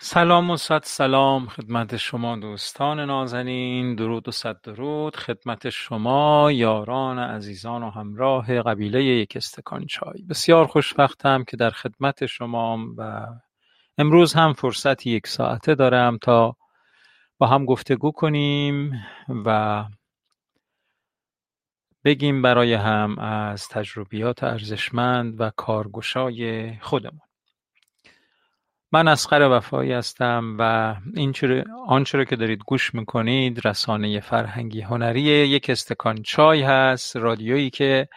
سلام و صد سلام خدمت شما دوستان نازنین، درود و صد درود خدمت شما یاران عزیزان و همراه قبیله یک استکان چای. بسیار خوشبختم که در خدمت شمام و امروز هم فرصتی یک ساعته دارم تا با هم گفتگو کنیم و بگیم برای هم از تجربیات ارزشمند و کارگشای خودمون. من اصغر وفایی هستم و آنچه رو که دارید گوش میکنید رسانه فرهنگی هنری یک استکان چای هست، رادیویی که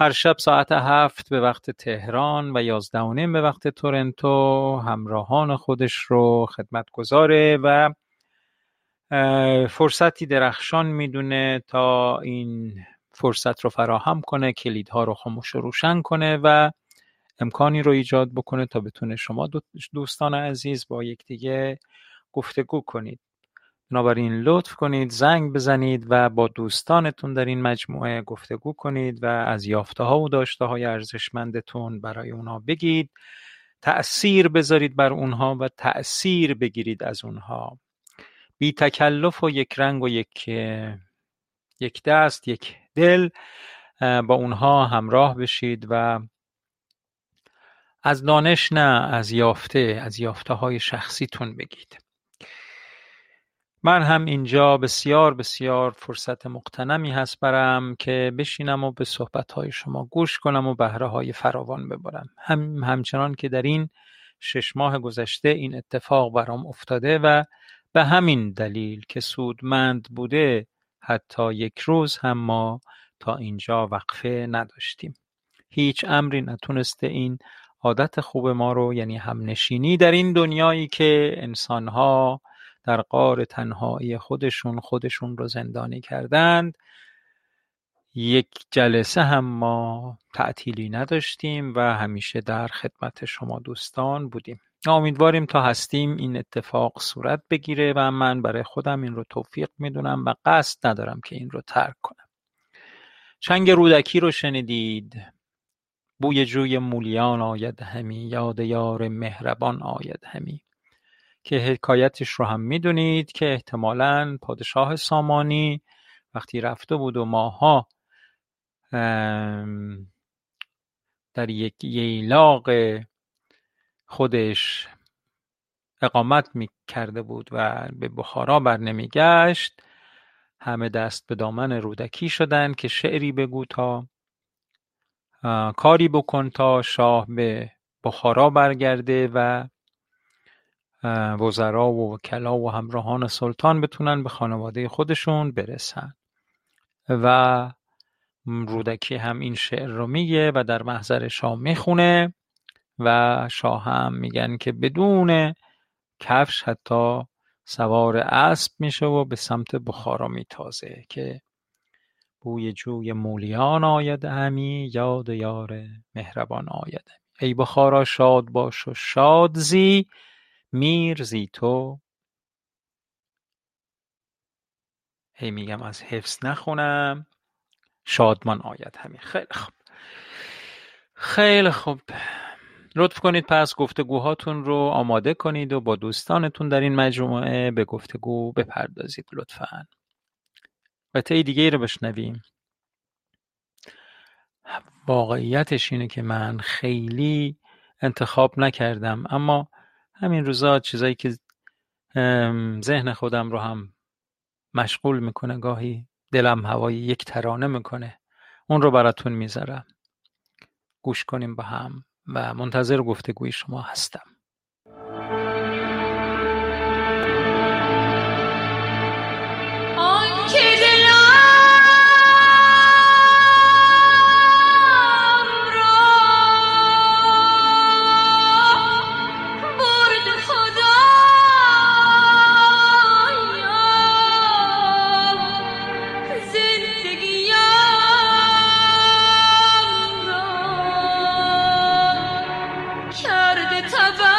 هر شب ساعت 7 به وقت تهران و 11:30 به وقت تورنتو همراهان خودش رو خدمت گذاره و فرصتی درخشان میدونه تا این فرصت رو فراهم کنه، کلیدها رو خاموش و روشن کنه و امکانی رو ایجاد بکنه تا بتونه شما دوستان عزیز با یکدیگه گفتگو کنید. بنابراین لطف کنید، زنگ بزنید و با دوستانتون در این مجموعه گفتگو کنید و از یافته‌ها و داشته‌های ارزشمندتون برای اونها بگید، تأثیر بذارید بر اونها و تأثیر بگیرید از اونها. بی تکلف و یک رنگ و یک دست، یک دل با اونها همراه بشید و از دانش نه، از یافته‌های شخصیتون بگید. من هم اینجا بسیار بسیار فرصت مغتنمی هست برام که بشینم و به صحبت‌های شما گوش کنم و بهره‌های فراوان ببرم. همچنان که در این 6 ماه گذشته این اتفاق برام افتاده و به همین دلیل که سودمند بوده، حتی یک روز هم ما تا اینجا وقفه نداشتیم. هیچ امری نتونسته این عادت خوب ما رو، یعنی همنشینی در این دنیایی که انسان‌ها در غار تنهایی خودشون رو زندانی کردند، یک جلسه هم ما تعطیلی نداشتیم و همیشه در خدمت شما دوستان بودیم. امیدواریم تا هستیم این اتفاق صورت بگیره و من برای خودم این رو توفیق میدونم و قصد ندارم که این رو ترک کنم. چنگ رودکی رو شنیدید؟ بوی جوی مولیان آید همی، یاد یار مهربان آید همی، که حکایتش رو هم میدونید که احتمالاً پادشاه سامانی وقتی رفته بود و ماها در یک ییلاق خودش اقامت میکرده بود و به بخارا برنمیگشت، همه دست به دامن رودکی شدن که شعری بگو تا کاری بکن تا شاه به بخارا برگرده و وزرا و وکلا و همراهان سلطان بتونن به خانواده خودشون برسن. و رودکی هم این شعر رو میگه و در محضر شاه میخونه و شاه هم میگن که بدون کفش حتی سوار اسب میشه و به سمت بخارا میتازه که بوی جوی مولیان آید همی، یاد یار مهربان آید همی. ای بخارا شاد باش و شاد زی، میر زی تو. هی میگم از حفظ نخونم، شادمان آید همی. خیلی خوب لطف کنید پس گفتگوهاتون رو آماده کنید و با دوستانتون در این مجموعه به گفتگو بپردازید لطفاً. قطعه دیگه رو بشنویم. واقعیتش اینه که من خیلی انتخاب نکردم، اما همین روزا چیزایی که ذهن خودم رو هم مشغول میکنه، گاهی دلم هوای یک ترانه میکنه، اون رو براتون میذارم گوش کنیم با هم و منتظر گفتگوی شما هستم. آن که Tava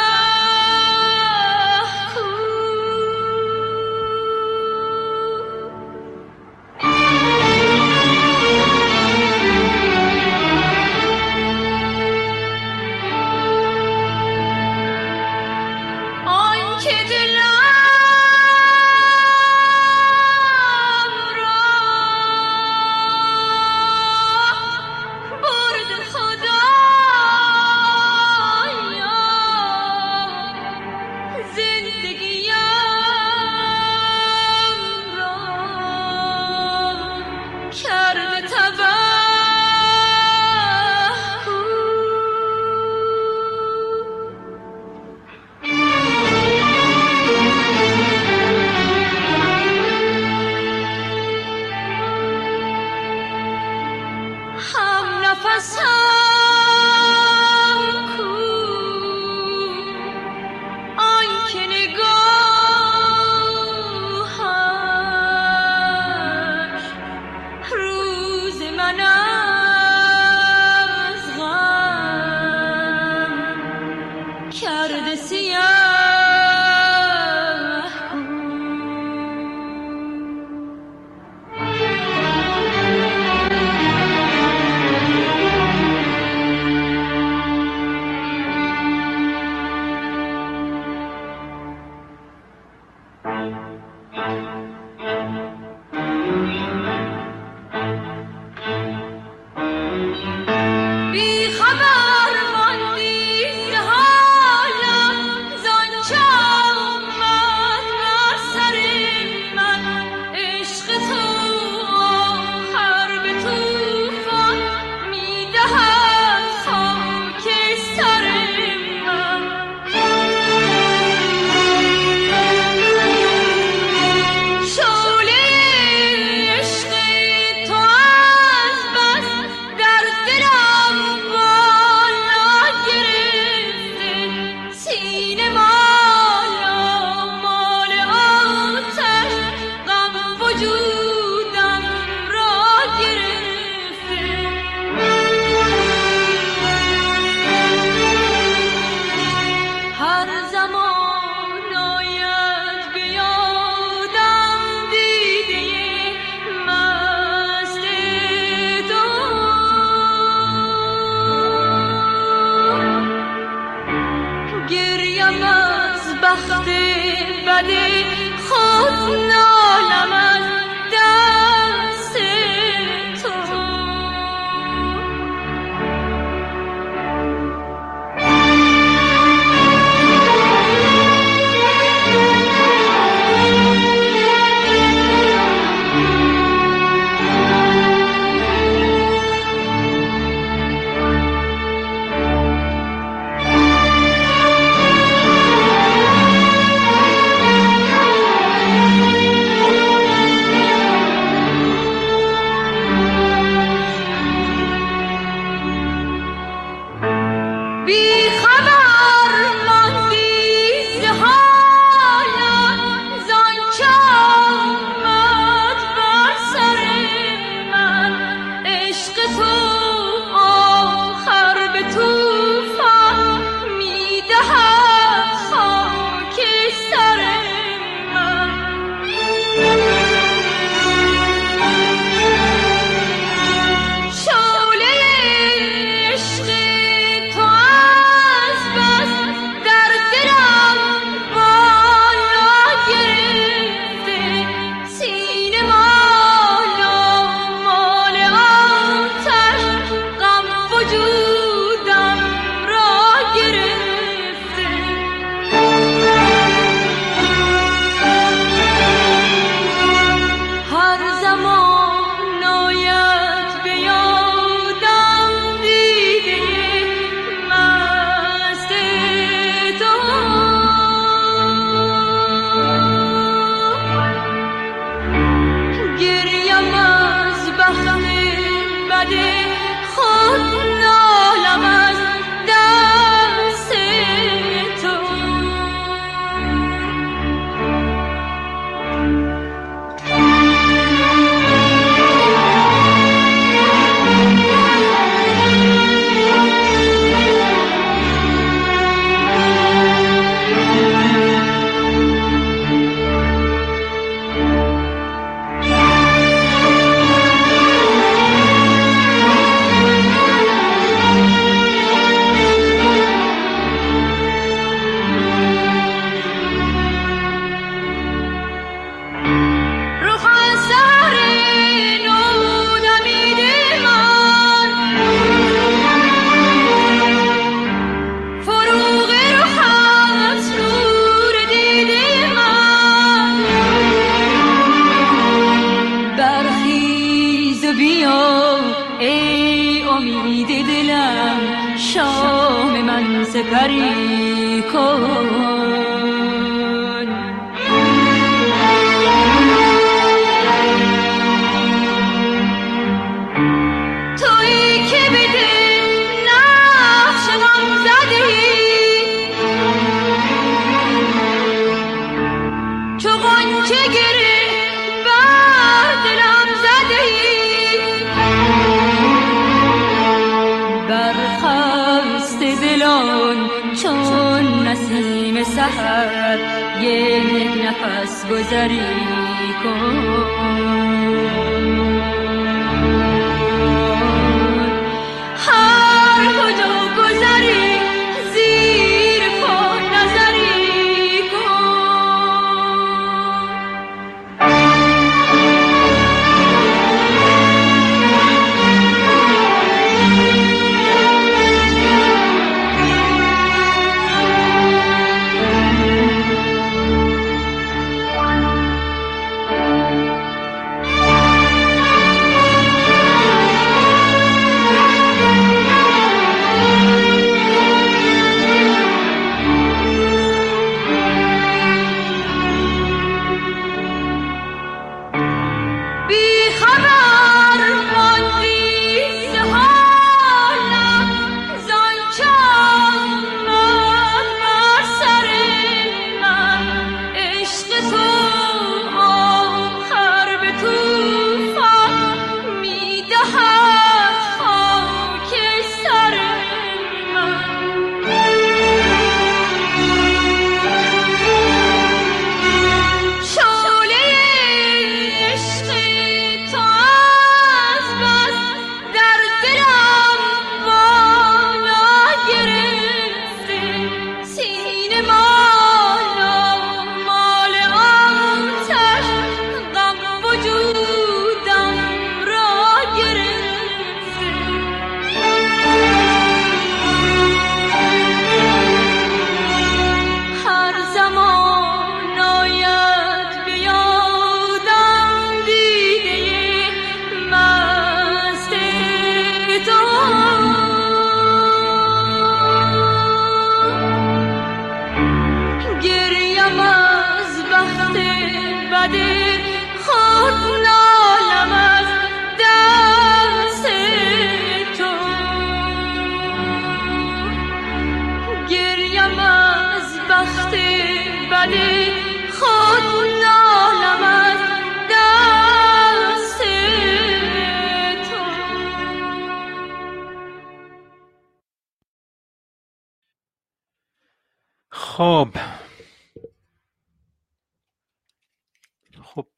خب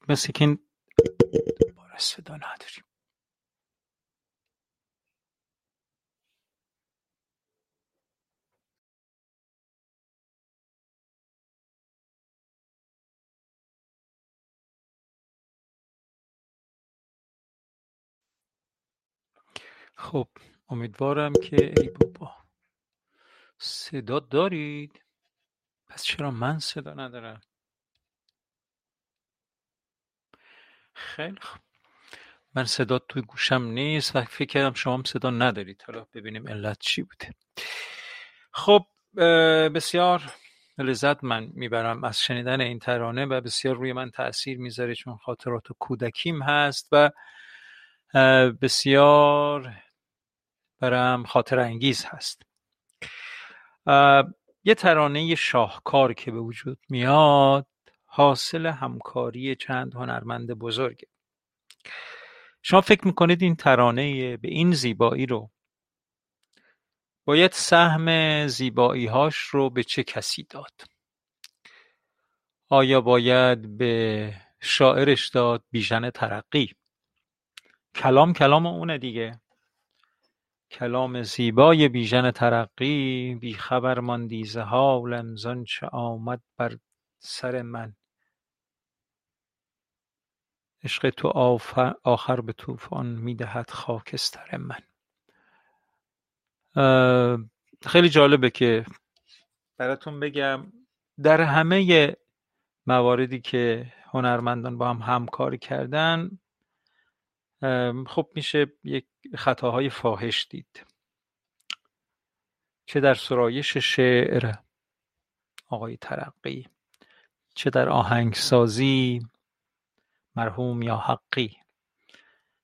مثل که این بار صدا نداریم. خب امیدوارم که ای بابا صدا دارید. پس چرا من صدا ندارم؟ خیلی خب، من صدا توی گوشم نیست و فکر کردم شما هم صدا ندارید. حالا ببینیم علت چی بوده. خب بسیار لذت من میبرم از شنیدن این ترانه و بسیار روی من تأثیر میذاره، چون خاطرات و کودکیم هست و بسیار برام خاطر انگیز هست. یه ترانه شاهکار که به وجود میاد حاصل همکاری چند هنرمند بزرگه. شما فکر میکنید این ترانه به این زیبایی رو باید سهم زیبایی‌هاش رو به چه کسی داد؟ آیا باید به شاعرش داد، بیژن ترقی؟ کلام اونه دیگه. کلام زیبای بیژن ترقی، بی خبر ماندی ز حالم زان چه آمد بر سر من، عشق تو آخر به طوفان میدهد خاکستر من. خیلی جالبه که براتون بگم در همه مواردی که هنرمندان با هم همکاری کردن خب میشه یک خطاهای فاحش دید، چه در سرایش شعر آقای ترقی، چه در آهنگسازی مرحوم یا حقی،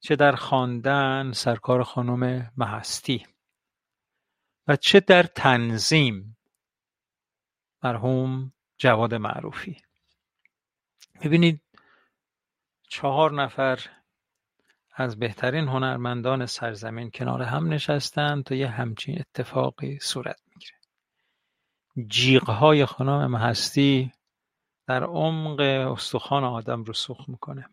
چه در خواندن سرکار خانم مهستی و چه در تنظیم مرحوم جواد معروفی. ببینید 4 نفر از بهترین هنرمندان سرزمین کنار هم نشستن تا یه همچین اتفاقی صورت میگیره. جیغ‌های خانم مهستی در عمق استخوان آدم رسوخ میکنه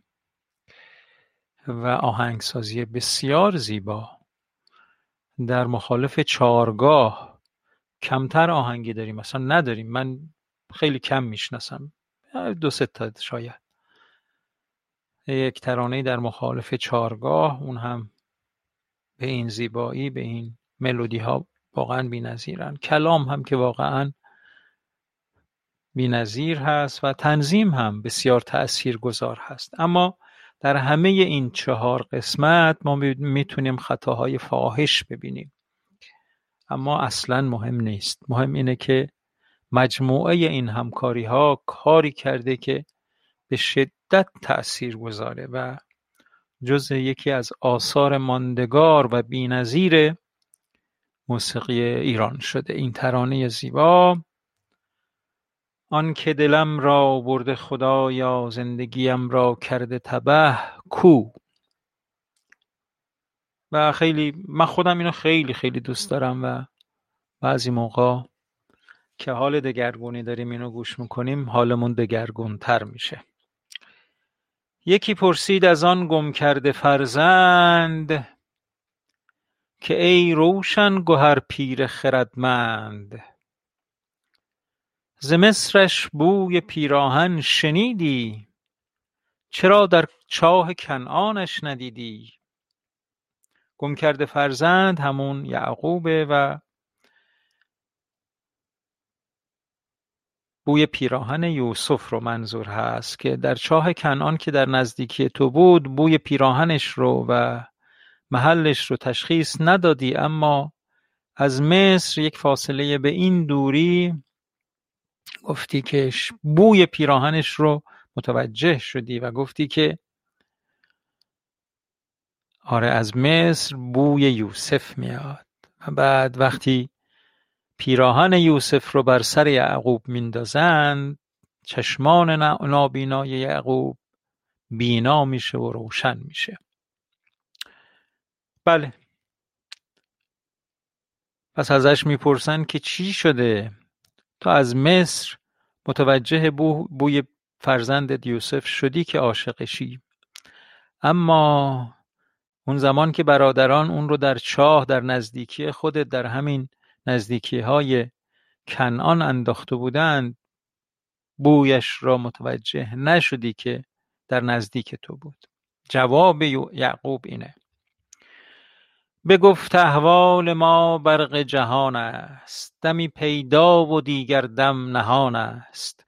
و آهنگسازی بسیار زیبا. در مخالف چارگاه کمتر آهنگی داریم، مثلا نداریم. من خیلی کم میشناسم، 2-3 تا شاید. یک ترانه در مخالف چارگاه، اون هم به این زیبایی، به این ملودی ها واقعا بی‌نظیرن. کلام هم که واقعا بی‌نظیر هست و تنظیم هم بسیار تأثیرگذار هست. اما در همه این 4 قسمت ما میتونیم خطاهای فاحش ببینیم، اما اصلا مهم نیست. مهم اینه که مجموعه این همکاری ها کاری کرده که به شدت تأثیر گذاره و جز یکی از آثار ماندگار و بی‌نظیر موسیقی ایران شده. این ترانه زیبا، آن که دلم را برده خدایا زندگیم را کرده تبه کو. و خیلی من خودم اینو خیلی خیلی دوست دارم و بعضی موقع که حال دگرگونی داریم اینو گوش میکنیم حالمون دگرگونتر میشه. یکی پرسید از آن گم کرده فرزند که ای روشن گوهر پیر خردمند، ز مصرش بوی پیراهن شنیدی چرا در چاه کنعانش ندیدی. گم کرده فرزند همون یعقوبه و بوی پیراهن یوسف رو منظور هست که در چاه کنعان که در نزدیکی تو بود بوی پیراهنش رو و محلش رو تشخیص ندادی، اما از مصر یک فاصله به این دوری گفتی که بوی پیراهنش رو متوجه شدی و گفتی که آره از مصر بوی یوسف میاد. و بعد وقتی پیراهن یوسف رو بر سر یعقوب میندازند چشمان نابینای یعقوب بینا میشه و روشن میشه. بله، پس ازش میپرسن که چی شده؟ تا از مصر متوجه بوی فرزندت یوسف شدی که عاشقشی. اما اون زمان که برادران اون رو در چاه در نزدیکی خودت در همین نزدیکی های کنعان انداخته بودند، بویش را متوجه نشدی که در نزدیک تو بود. جواب یعقوب اینه: بگفت احوال ما برق جهان است، دمی پیدا و دیگر دم نهان است.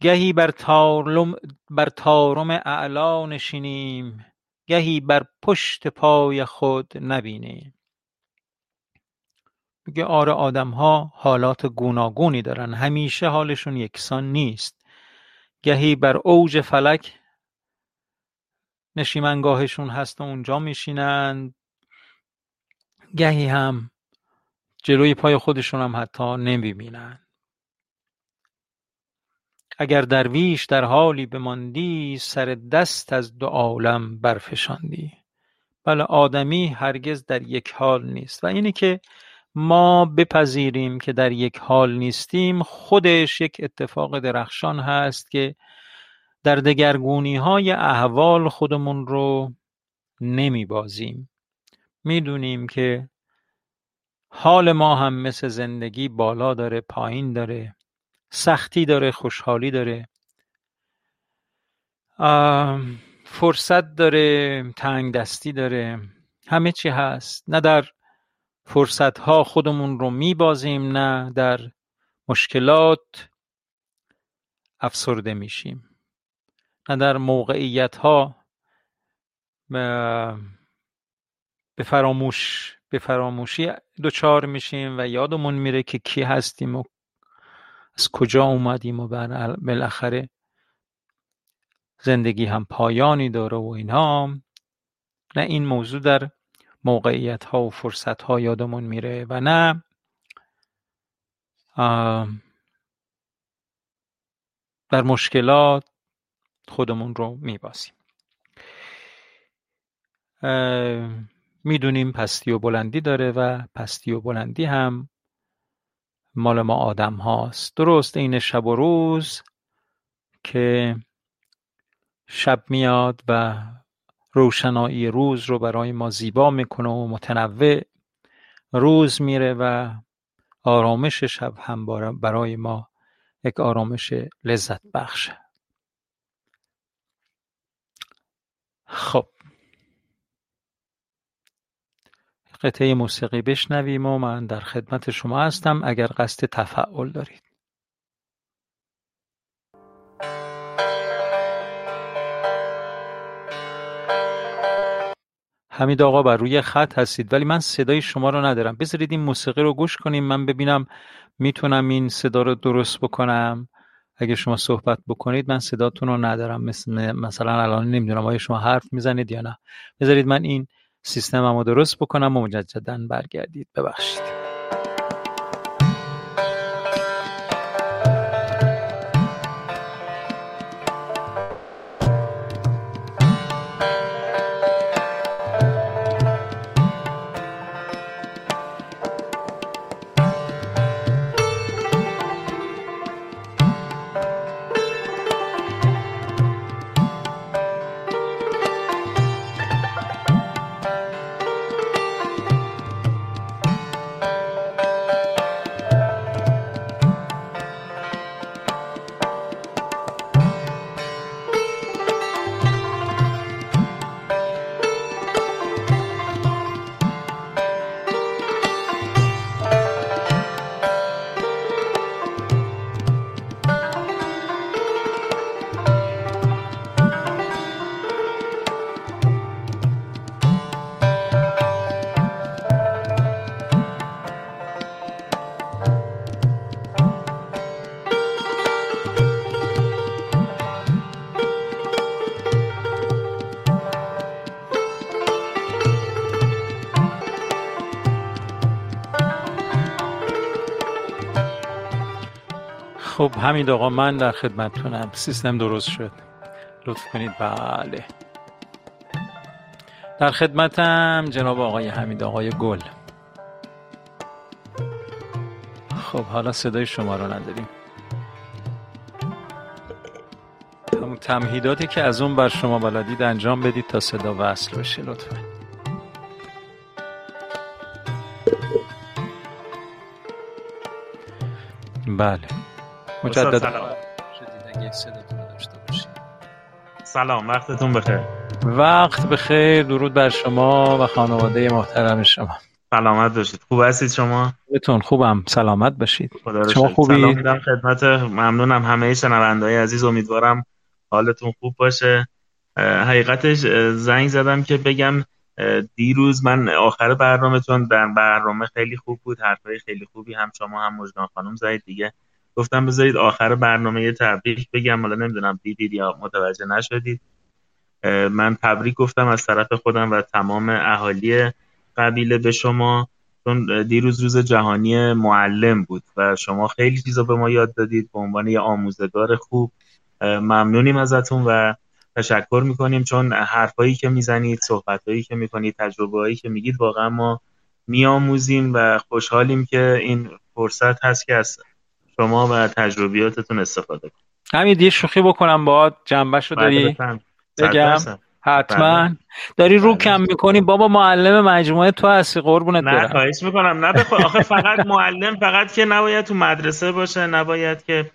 گهی بر طارم اعلا نشینیم، گهی بر پشت پای خود نبینیم. میگه آره، آدم ها حالات گوناگونی دارن، همیشه حالشون یکسان نیست. گهی بر اوج فلک نشیمنگاهشون هست و اونجا میشینن، گهی هم جلوی پای خودشون هم حتی نمیبینن. اگر درویش در حالی بماندی، سر دست از دو عالم برفشاندی. بله، آدمی هرگز در یک حال نیست و اینی که ما بپذیریم که در یک حال نیستیم خودش یک اتفاق درخشان هست که در دگرگونی های احوال خودمون رو نمی بازیم. می دونیم که حال ما هم مثل زندگی بالا داره، پایین داره، سختی داره، خوشحالی داره، فرصت داره، تنگ دستی داره، همه چی هست. نه در فرصت ها خودمون رو می بازیم، نه در مشکلات افسرده میشیم، نه در موقعیت ها به فراموشی دوچار میشیم و یادمون میره که کی هستیم و از کجا اومدیم و بالاخره زندگی هم پایانی داره و اینا. نه این موضوع در موقعیت ها و فرصت ها یادمون میره و نه در مشکلات خودمون رو میباسیم. میدونیم پستی و بلندی داره و پستی و بلندی هم مال ما آدم هاست. درست این شب و روز که شب میاد و روشنایی روز رو برای ما زیبا میکنه و متنوع، روز میره و آرامش شب هم برای ما یک آرامش لذت بخشه. خب، قطعه موسیقی بشنویم و من در خدمت شما هستم اگر قصد تفاعل دارید. حمید آقا بر روی خط هستید ولی من صدای شما رو ندارم. بذارید این موسیقی رو گوش کنیم، من ببینم میتونم این صدا رو درست بکنم. اگه شما صحبت بکنید من صداتون رو ندارم، مثلا الان نمیدونم آیا شما حرف میزنید یا نه. بذارید من این سیستمم رو درست بکنم و مجددا برگردید. ببخشید. خب حمید آقا من در خدمتتونم. سیستم درست شد، لطف کنید. بله در خدمتم جناب آقای حمید آقای گل. خب حالا صدای شما رو نداریم. تمهیداتی که از اون بر شما بلدید انجام بدید تا صدا وصل بشه لطفا. بله مجدد سلام، وقتتون بخیر. وقت بخیر، درود بر شما و خانواده محترم شما. سلامت باشید. خوب هستید شما؟ بهتون خوبم، سلامت باشید. شما خوبی؟ سلام میدم خدمت، ممنونم همه شنونده‌های عزیز، امیدوارم حالتون خوب باشه. حقیقتش زنگ زدم که بگم دیروز من آخر برنامه‌تون، در برنامه خیلی خوب بود، حرفای خیلی خوبی هم شما هم مجدان خانم زدید دیگه. گفتم بذارید آخر برنامه یه تبریک بگم، حالا نمیدونم دیدید یا متوجه نشدید. من تبریک گفتم از طرف خودم و تمام اهالی قبیله به شما، چون دیروز روز جهانی معلم بود و شما خیلی چیزا به ما یاد دادید به عنوان یه آموزگار خوب. ممنونیم ازتون و تشکر میکنیم، چون حرفایی که میزنید، صحبتایی که میکنید، تجربهایی که میگید، واقعا ما میآموزیم و خوشحالیم که این فرصت هست که از شما و تجربیاتتون استفاده کنیم. همین یه شوخی بکنم باهات، جنبشو داری؟ بگم حتما داری رو کم میکنی بابا، معلم مجموعه تو هستی قربونت برم. نه خواهش میکنم، نه بخواه آخه فقط معلم فقط که نباید تو مدرسه باشه، نباید که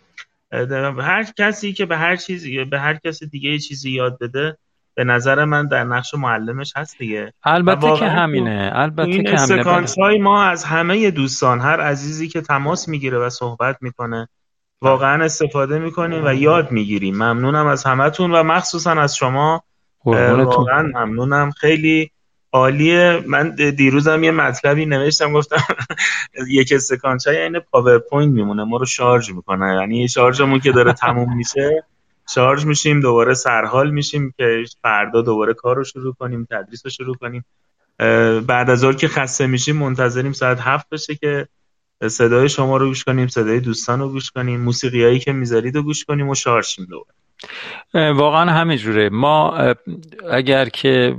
هر کسی که به هر چیزی به هر کسی دیگه یه چیزی یاد بده، به نظر من در نقش معلمش هست دیگه. البته که همینه، البته که همینه. سکانس‌های ما از همه دوستان، هر عزیزی که تماس میگیره و صحبت میکنه واقعا استفاده میکنیم و یاد میگیریم. ممنونم از همتون و مخصوصا از شما، واقعا ممنونم، خیلی عالیه. من دیروزم یه مطلبی نوشتم، گفتم یک استکانچای این پاورپوینت میمونه ما رو شارژ میکنه، یعنی شارژمون که داره تموم میشه شارژ میشیم، دوباره سرحال میشیم که فردا دوباره کار رو شروع کنیم، تدریس رو شروع کنیم. بعد از اون که خسته میشیم منتظریم ساعت 7 بشه که صدای شما رو گوش کنیم، صدای دوستان رو گوش کنیم، موسیقیایی که میذارید رو گوش کنیم و شارژ شیم دوباره. واقعا همه جوره. ما اگر که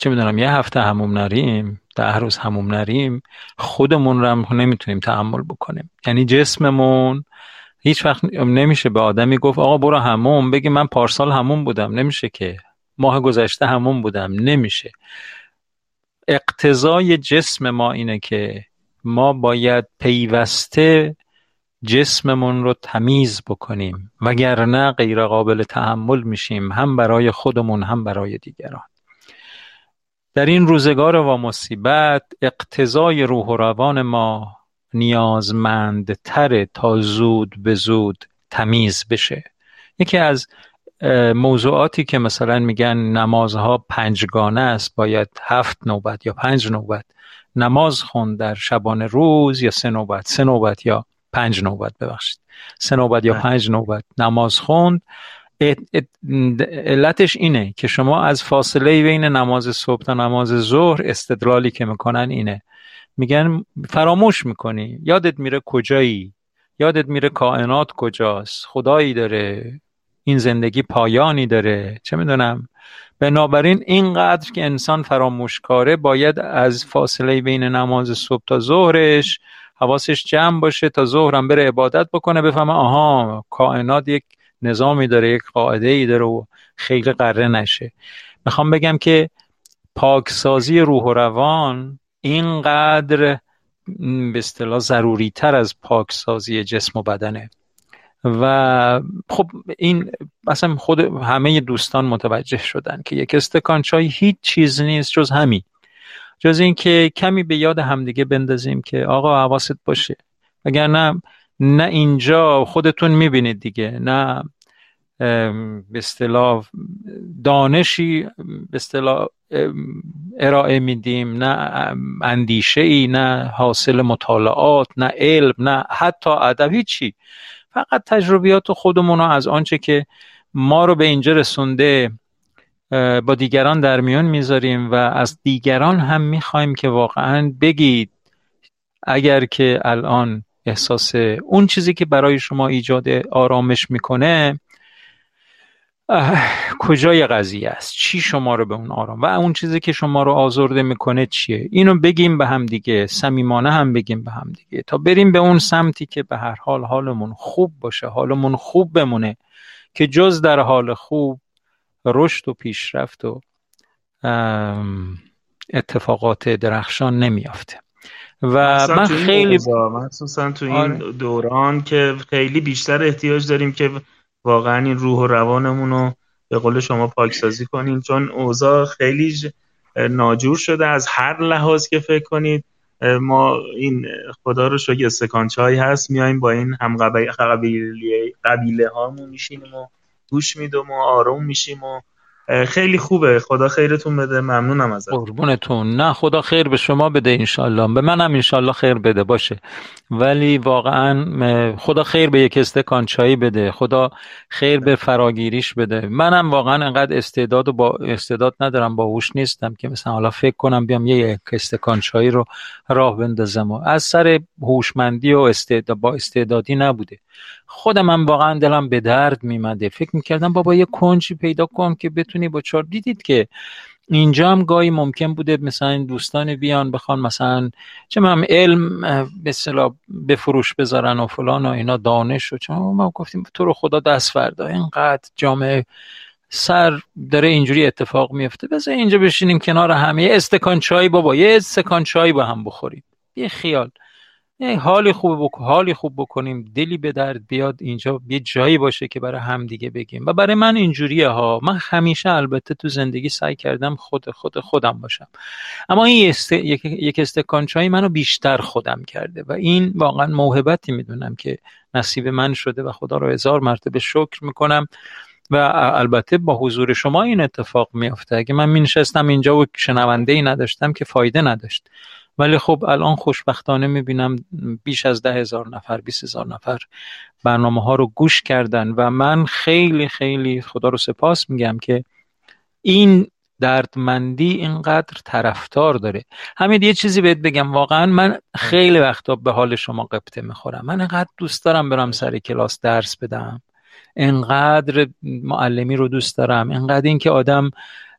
چه میدونم یه هفته حموم نریم، 10 روز حموم نریم، خودمون رو نمیتونیم تحمل بکنیم. یعنی جسممون هیچ وقت نمیشه به آدمی گفت آقا برو حموم، بگی من پارسال حموم بودم، نمیشه که ماه گذشته حموم بودم، نمیشه. اقتضای جسم ما اینه که ما باید پیوسته جسممون رو تمیز بکنیم، وگرنه غیر قابل تحمل میشیم، هم برای خودمون هم برای دیگران. در این روزگار و مصیبت اقتضای روح و روان ما نیازمندتر تا زود به زود تمیز بشه. یکی از موضوعاتی که مثلا میگن نمازها 5 گانه است، باید 7 نوبت یا 5 نوبت نماز خوند در شبانه روز، یا 3 نوبت 3 نوبت یا 5 نوبت 3 نوبت یا 5 نوبت نماز خوند. علتش اینه که شما از فاصله بین نماز صبح تا نماز ظهر، استدلالی که میکنن اینه، میگن فراموش میکنی، یادت میره کجایی، یادت میره کائنات کجاست، خدایی داره، این زندگی پایانی داره، چه میدونم. بنابراین اینقدر که انسان فراموشکاره باید از فاصله بین نماز صبح تا ظهرش حواسش جمع باشه، تا ظهرم بره عبادت بکنه، بفهمه آها کائنات یک نظامی داره، یک قاعده‌ای داره و خیلی قره نشه. میخوام بگم که پاکسازی روح و روان اینقدر به اصطلاح ضروری تر از پاکسازی جسم و بدنه. و خب این اصلا خود همه دوستان متوجه شدن که یک استکان چای هیچ چیز نیست جز همین، جز این که کمی به یاد همدیگه بندازیم که آقا حواست باشه، اگر نه اینجا خودتون میبینید دیگه، نه به اصطلاح دانشی به اصطلاح ارائه میدیم، نه اندیشه ای، نه حاصل مطالعات، نه علم، نه حتی ادب، هیچی، فقط تجربیات خودمون رو از آنچه که ما رو به اینجا رسونده با دیگران در میان میذاریم و از دیگران هم میخوایم که واقعا بگید اگر که الان احساس اون چیزی که برای شما ایجاد آرامش میکنه کجای قضیه است؟ چی شما رو به اون آرام و اون چیزی که شما رو آزرده میکنه چیه؟ اینو بگیم به هم دیگه، صمیمانه هم بگیم به هم دیگه، تا بریم به اون سمتی که به هر حال حالمون خوب باشه، حالمون خوب بمونه، که جز در حال خوب رشد و پیشرفت و اتفاقات درخشان نمیافته. و من خیلی مخصوصا تو این دوران که خیلی بیشتر احتیاج داریم که واقعا این روح و روانمون رو به قول شما پاکسازی کنیم، چون اوضاع خیلی ناجور شده از هر لحاظ که فکر کنید. ما این خدا رو شکر استکان چای هست، میایم با این هم قبیله هامون میشینیم و گوش میدیم و آروم میشیم و خیلی خوبه. خدا خیرتون بده، ممنونم ازت. قربونتون. نه خدا خیر به شما بده انشالله، به منم انشالله خیر بده باشه، ولی واقعا خدا خیر به یک استکان چایی بده، خدا خیر به فراگیریش بده. منم واقعا انقدر استعداد ندارم، باهوش نیستم که مثلا حالا فکر کنم بیام یک استکان چایی رو راه بندازم، و از سر هوشمندی و با استعدادی نبوده. خودم هم واقعا دلم به درد میمده، فکر میکردم بابا یه کنجی پیدا کنم که بتونی با چار. دیدید که اینجا هم گاهی ممکن بوده مثلا دوستان بیان بخوان مثلا چه من علم به اصطلاح بفروش بذارن و فلان و اینا، دانش و چون ما گفتیم تو رو خدا دست فردا، اینقدر جامعه سر داره اینجوری اتفاق میفته، بذار اینجا بشینیم کنار همه، استکان چای بابا، یه استکان چای با هم بخوریم، یه خیال حالی خوب بکنیم، دلی به درد بیاد، اینجا یه جایی باشه که برای هم دیگه بگیم. و برای من اینجوریه ها. من همیشه البته تو زندگی سعی کردم خودم باشم، اما این یک استکان چای منو بیشتر خودم کرده و این واقعا موهبتی میدونم که نصیب من شده و خدا رو هزار مرتبه شکر میکنم. و البته با حضور شما این اتفاق میافته. اگه من مینشستم اینجا و شنونده‌ای نداشتم که فایده نداشت، ولی خب الان خوشبختانه میبینم بیش از 10,000 نفر 20,000 نفر برنامه ها رو گوش کردن و من خیلی خیلی خدا رو سپاس میگم که این دردمندی اینقدر طرفدار داره. همین یه چیزی بهت بگم، واقعا من خیلی وقتا به حال شما قبطه میخورم. من اینقدر دوست دارم برم سر کلاس درس بدم، اینقدر معلمی رو دوست دارم، اینقدر این که آدم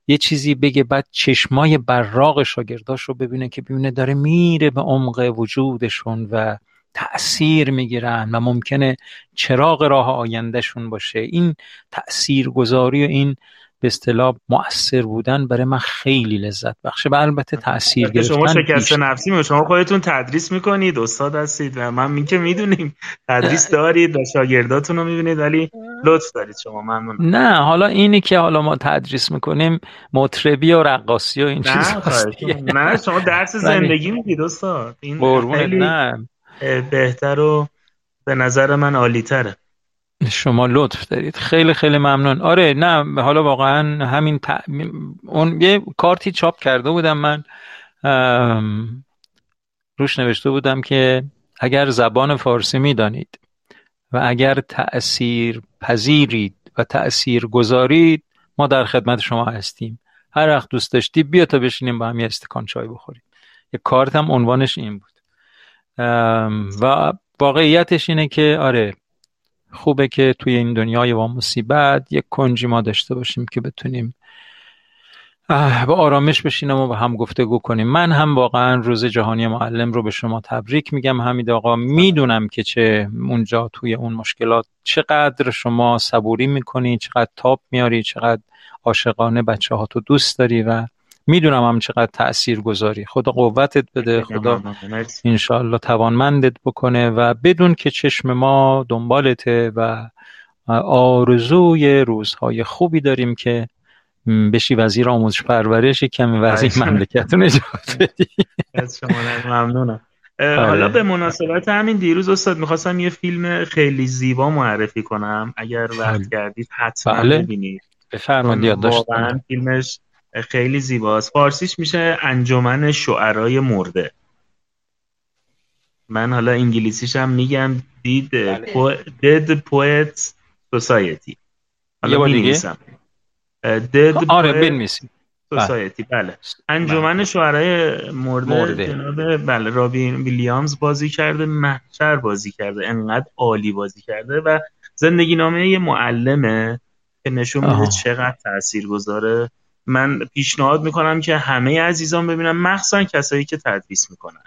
یه چیزی بگه بعد چشمای براق شاگرداش رو ببینه که ببینه داره میره به عمق وجودشون و تأثیر میگیرن و ممکنه چراغ راه آیندهشون باشه. این تأثیرگذاری و این به اصطلاح مؤثر بودن برای من خیلی لذت بخشه و البته تأثیر گرفتن. شما شکست نفسی میشه، شما خودتون تدریس میکنید، استاد هستید و من که میدونیم تدریس دارید و شاگرداتون رو میبینید، ولی لطف دارید شما. ممنون. نه حالا اینی که حالا ما تدریس میکنیم مطربی و رقاصی و این چیزاست. نه شما درس زندگی میدید استاد، این خیلی بهتر و به نظر من عالی تره. شما لطف دارید، خیلی خیلی ممنون. آره نه حالا واقعا همین اون یه کارتی چاپ کرده بودم من، روش نوشته بودم که اگر زبان فارسی میدانید و اگر تأثیر پذیرید و تأثیر گذارید، ما در خدمت شما هستیم، هر وقت دوست داشتی بیا تا بشینیم با هم یه استکان چای بخوریم. یه کارتم عنوانش این بود و واقعیتش اینه که آره خوبه که توی این دنیای با مصیبت یک کنجی ما داشته باشیم که بتونیم با آرامش بشینیم و با هم گفتگو کنیم. من هم واقعا روز جهانی معلم رو به شما تبریک میگم حمید آقا. میدونم که چه اونجا توی اون مشکلات چقدر شما صبوری میکنی، چقدر تاب میاری، چقدر عاشقانه بچه ها تو دوست داری و میدونم هم چقدر تأثیر گذاری. خدا قوتت بده، خدا انشاءالله توانمندت بکنه و بدون که چشم ما دنبالته و آرزوی روزهای خوبی داریم که بشی وزیر آموزش پرورش، کمی وزیر مملکتون اجازه بدی. از شما ممنونم. حالا به مناسبت همین دیروز استاد میخواستم یه فیلم خیلی زیبا معرفی کنم، اگر وقت کردید حتما ببینید. بفرمایید. یاد داشتم فیلمش خیلی زیباست، فارسیش میشه انجمن شعرای مرده. من حالا انگلیسیش هم میگم Dead Poets Society. حالا بنویسم آره بنویسم Society. بله انجمن شعرای مرده. جناب بله رابین ویلیامز بازی کرده، محشر بازی کرده، انقدر عالی بازی کرده و زندگی نامه یه معلمه که نشون میده چقدر تاثیرگذاره. من پیشنهاد میکنم که همه عزیزان ببینن، مخصوصا کسایی که تدریس میکنن.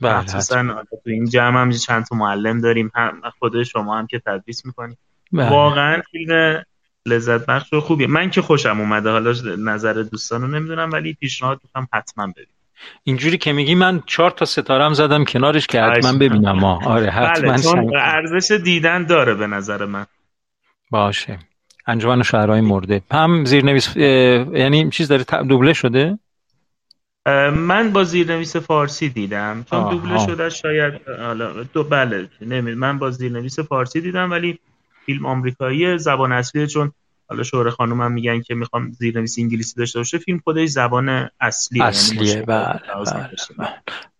مخصوصا تو این جمع هم چند تا معلم داریم، هم خود شما هم که تدریس میکنید. واقعا فیلم لذت بخش و خوبیه. من که خوشم اومده، حالا نظر دوستانو نمیدونم، ولی پیشنهاد میکنم حتما ببین. اینجوری که میگی من 4 تا ستارم زدم کنارش که حتما ببینم. آره حتما، چون ارزش دیدن داره به نظر من. باشه. انجمن شهرهای مرده هم زیرنویس، یعنی چیز داره دوبله شده؟ من با زیرنویس فارسی دیدم، چون دوبله شده شاید بله نمیدونم. من با زیرنویس فارسی دیدم، ولی فیلم آمریکایی زبان اصلیه، چون حالا شوهر خانومم میگن که میخوام زیرنویس انگلیسی داشته باشه، فیلم خودش زبان اصلیه. بله.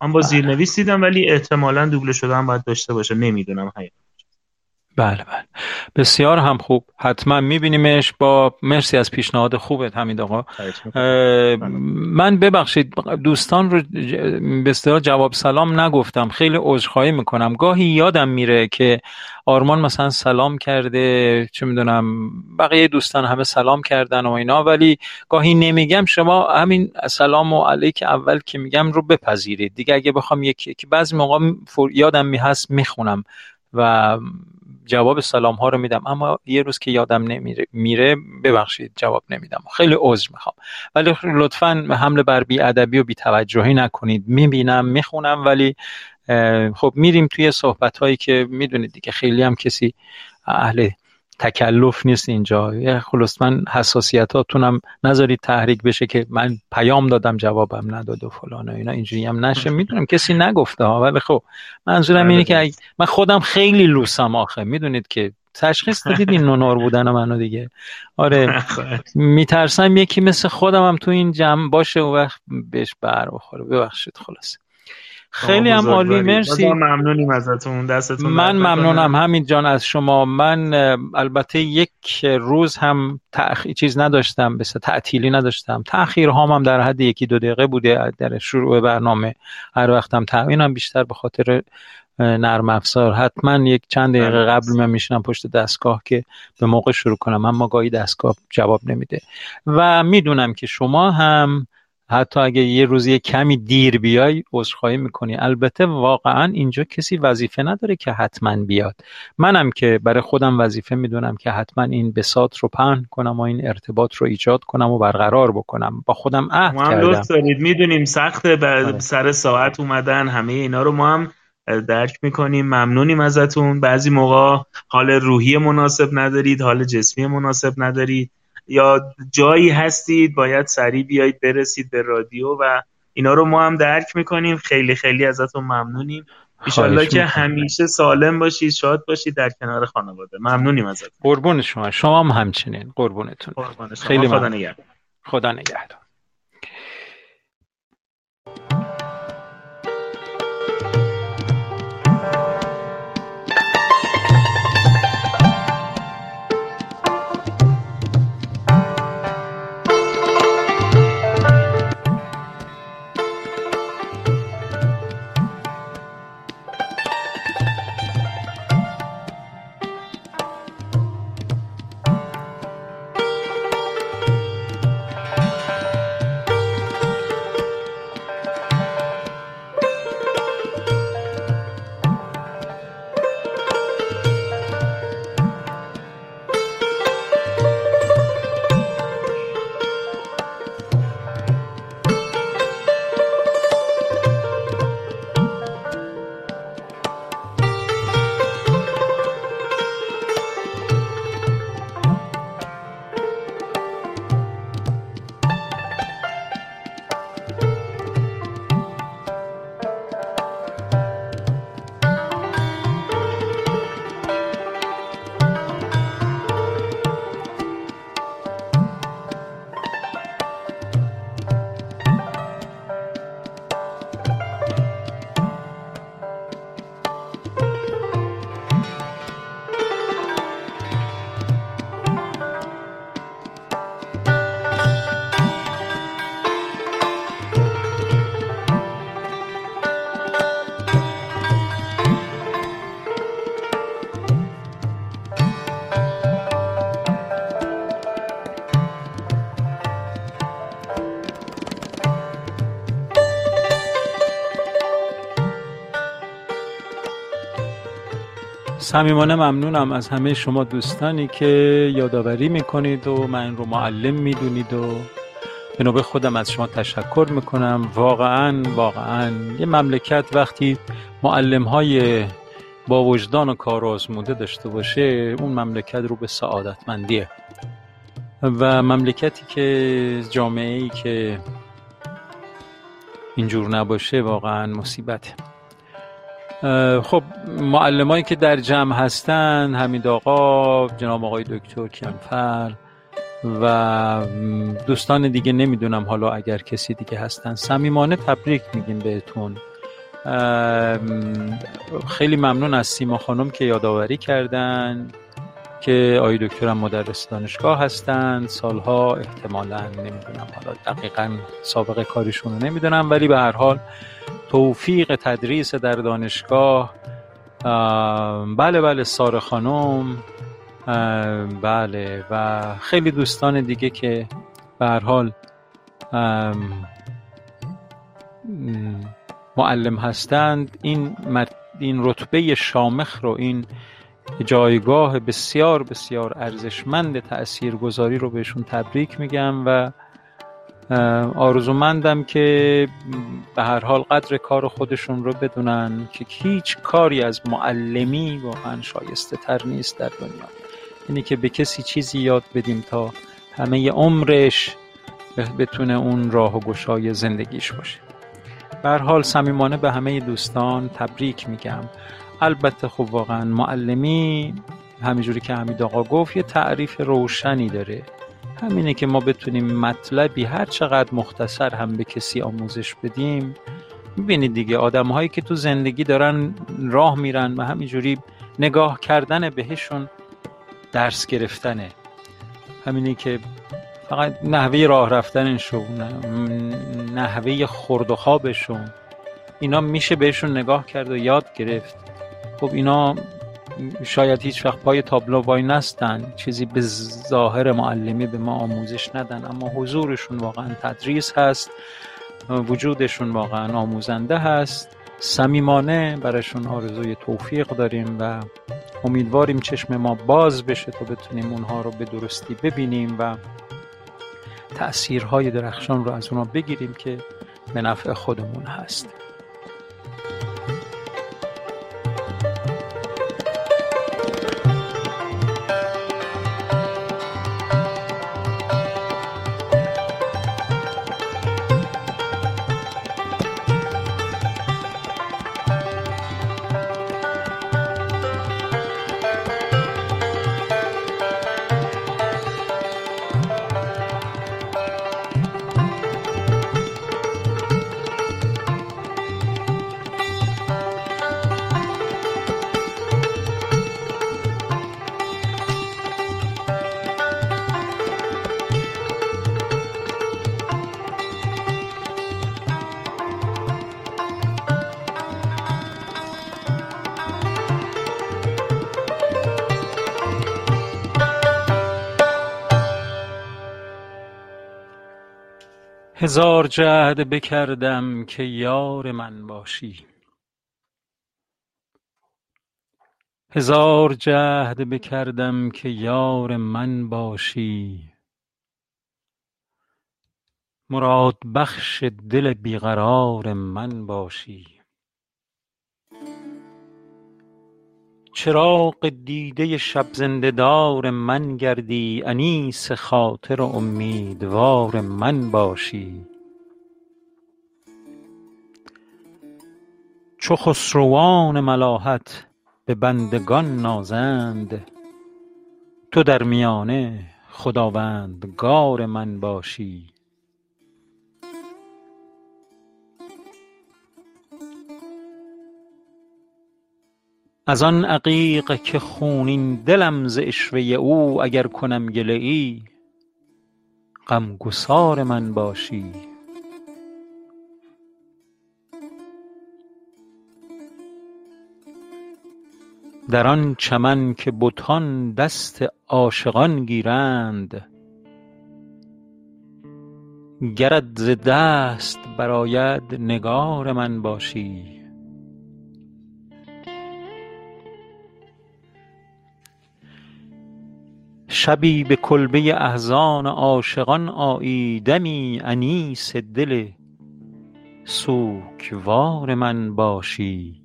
من با زیرنویس دیدم، ولی احتمالاً دوبله شده هم باید داشته باشه، نمیدونم حقیقت. بله. بسیار هم خوب، حتما میبینیمش. با مرسی از پیشنهاد خوبت حمید آقا. من ببخشید دوستان رو به اصطلاح جواب سلام نگفتم، خیلی عذرخواهی میکنم. گاهی یادم میره که آرمان مثلا سلام کرده، چه میدونم بقیه دوستان همه سلام کردن و اینا، ولی گاهی نمیگم. شما همین سلام و علیک اول که میگم رو بپذیرید دیگه. اگه بخوام یکی بعضی موقع یادم میهست میخونم و جواب سلام ها رو میدم، اما یه روز که یادم نمیره ببخشید جواب نمیدم، خیلی عذر میخوام. ولی لطفاً حمله بر بی ادبی و بی توجهی نکنید. میبینم میخونم، ولی خب میریم توی صحبت هایی که میدونید دیگه خیلی هم کسی اهل تکلف نیست اینجا. خلاص من حساسیتاتون هم نذارید تحریک بشه که من پیام دادم جوابم نداد و فلان و اینا، اینجوری هم نشه. میدونم کسی نگفته ها، ولی خب منظورم اینه که من خودم خیلی لوسم آخه، میدونید که تشخیص دادید این نونار بودن منو دیگه. آره میترسم یکی مثل خودم هم تو این جمع باشه و وقت بهش بر بخوره. ببخشید. خلاص خیلی هم عالی، مرسی. ممنونیم ازتون، دستتون. من ممنونم حمید جان از شما. من البته یک روز هم چیز نداشتم، بس تعطیلی نداشتم. تأخیرهام هم در حد 1-2 دقیقه بوده در شروع برنامه. هر وقتم اینم بیشتر به خاطر نرم افزار. حتما 1-2 دقیقه قبل من میشینم پشت دستگاه که به موقع شروع کنم، اما گاهی دستگاه جواب نمیده و میدونم که شما هم حتی اگه یه روزی کمی دیر بیای عذرخواهی میکنی. البته واقعا اینجا کسی وظیفه نداره که حتما بیاد. منم که برای خودم وظیفه میدونم که حتما این بساط رو پهن کنم و این ارتباط رو ایجاد کنم و برقرار بکنم. با خودم عهد کردم. ما هم دارید میدونیم سخته، سر ساعت اومدن همه اینا رو ما هم درک میکنیم. ممنونیم ازتون. بعضی موقع حال روحی مناسب ندارید، حال جسمی مناسب ندارید، یا جایی هستید باید سریع بیایید برسید به رادیو و اینا رو ما هم درک میکنیم. خیلی خیلی ازتون ممنونیم. ایشالله که همیشه سالم باشید، شاد باشید در کنار خانواده. ممنونیم ازتون. قربون شما. شما هم همچنین. قربونتون. خیلی خدا نگهدار. خدا نگهدار. صمیمانه ممنونم از همه شما دوستانی که یادآوری میکنید و من رو معلم میدونید و به نوبه خودم از شما تشکر میکنم. واقعا یه مملکت وقتی معلم‌های با وجدان و کار آزموده داشته باشه، اون مملکت رو به سعادتمندیه و مملکتی که جامعه‌ای که اینجور نباشه واقعا مصیبته. خب معلمایی که در جمع هستن، حمید آقا، جناب آقای دکتر کیانفر و دوستان دیگه، نمیدونم حالا اگر کسی دیگه هستن، صمیمانه تبریک میگیم بهتون. خیلی ممنون از سیما خانم که یادآوری کردن که آقای دکترم مدرس دانشگاه هستن، سالها احتمالاً، نمیدونم حالا دقیقاً سابقه کارشون رو نمیدونم، ولی به هر حال توفیق تدریس در دانشگاه. بله ساره خانم، بله، و خیلی دوستان دیگه که به هر حال معلم هستند. این رتبه شامخ رو، این جایگاه بسیار بسیار ارزشمند تأثیرگذاری رو بهشون تبریک میگم و آرزومندم که به هر حال قدر کار خودشون رو بدونن که هیچ کاری از معلمی واقعا شایسته تر نیست در دنیا. یعنی که به کسی چیزی یاد بدیم تا همه ی عمرش بتونه اون راه و گشای زندگیش باشه. به هر حال صمیمانه به همه دوستان تبریک میگم. البته خب واقعا معلمی همینجوری که حمید آقا گفت یه تعریف روشنی داره، همینه که ما بتونیم مطلبی هر چقدر مختصر هم به کسی آموزش بدیم. میبینید دیگه آدم‌هایی که تو زندگی دارن راه میرن و همینجوری نگاه کردن بهشون درس گرفتنه، همینه که فقط نحوه راه رفتنشون، نحوه خورد و خوابشون، اینا میشه بهشون نگاه کرد و یاد گرفت. خب اینا شاید هیچ وقت پای تابلو وای نستن، چیزی به ظاهر معلمی به ما آموزش ندن، اما حضورشون واقعا تدریس هست، وجودشون واقعا آموزنده هست. صمیمانه براشون آرزوی توفیق داریم و امیدواریم چشم ما باز بشه تا بتونیم اونها رو به درستی ببینیم و تأثیرهای درخشان رو از اونها بگیریم که به نفع خودمون هست. هزار جهد بکردم که یار من باشی، هزار جهد بکردم که یار من باشی، مراد بخش دل بیقرار من باشی، چراغ دیده شب زنده‌دار من گردی، انیس خاطر و امیدوار من باشی، چو خسروان ملاحت به بندگان نازند، تو در میانه خداوندگار من باشی. از آن عقیق که خونین دلم ز عشوه او، اگر کنم گله ای غمگسار من باشی. در آن چمن که بتان دست عاشقان گیرند، گرت ز دست برآید نگار من باشی. شبی به کلبه احزان عاشقان آیی، دمی انیس دل سوکوار من باشی.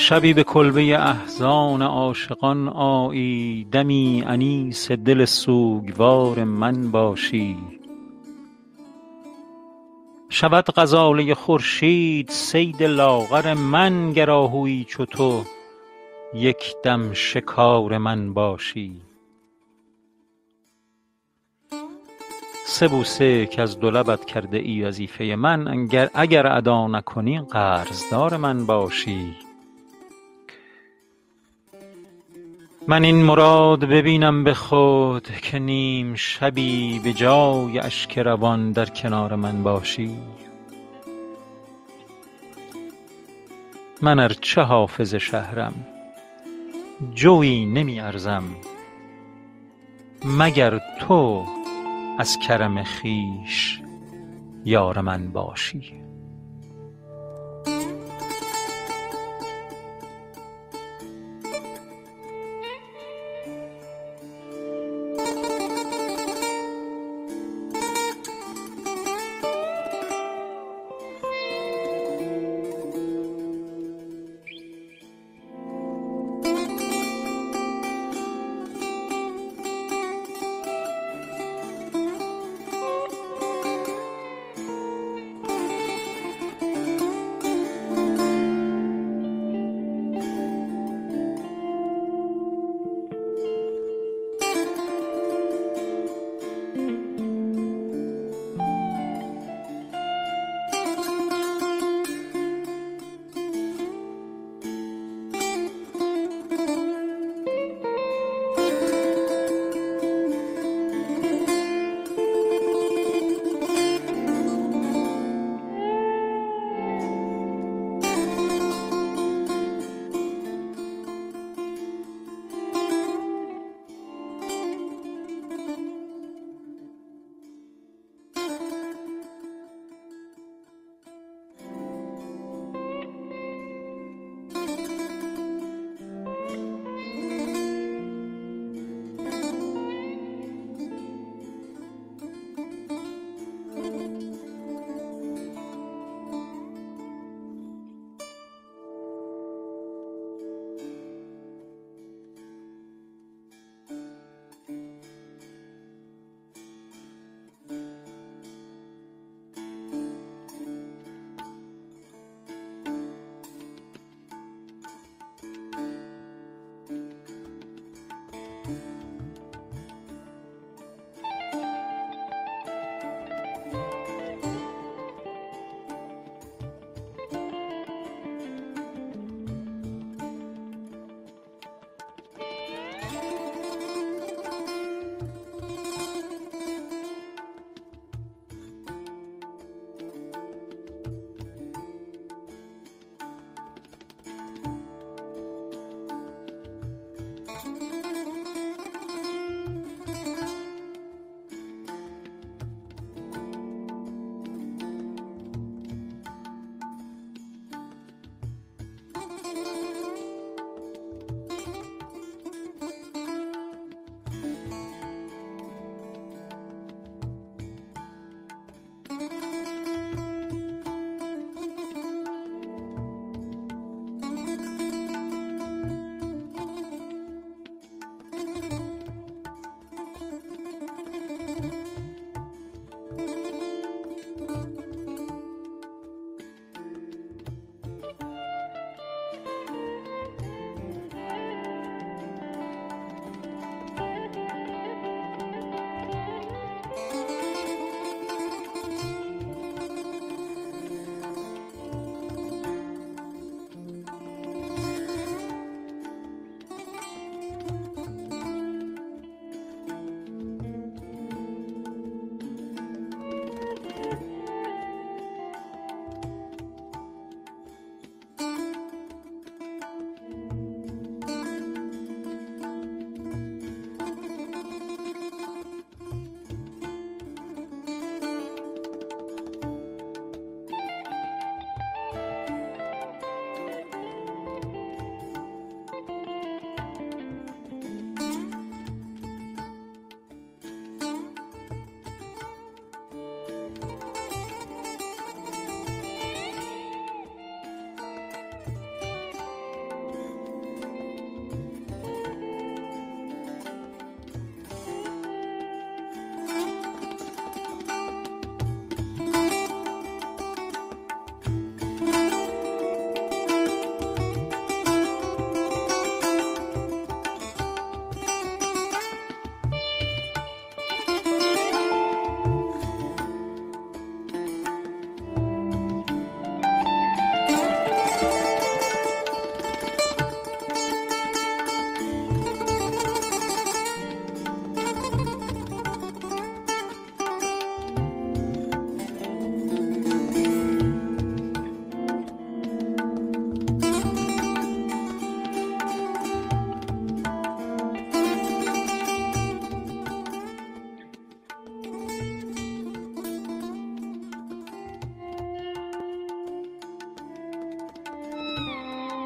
شبی به کلبه احزان عاشقان آیی، دمی انیس دل سوگوار من باشی. شود غزاله خورشید صید لاغر من، گر آهویی چو تو یک دم شکار من باشی. سه بوسه که از دو لبت کرده ای وظیفه من، اگر ادا نکنی قرضدار من باشی. من این مراد ببینم به خود که نیم شبی به جای اشک روان در کنار من باشی. من ارچه حافظ شهرم جویی نمی ارزم، مگر تو از کرم خویش یار من باشی.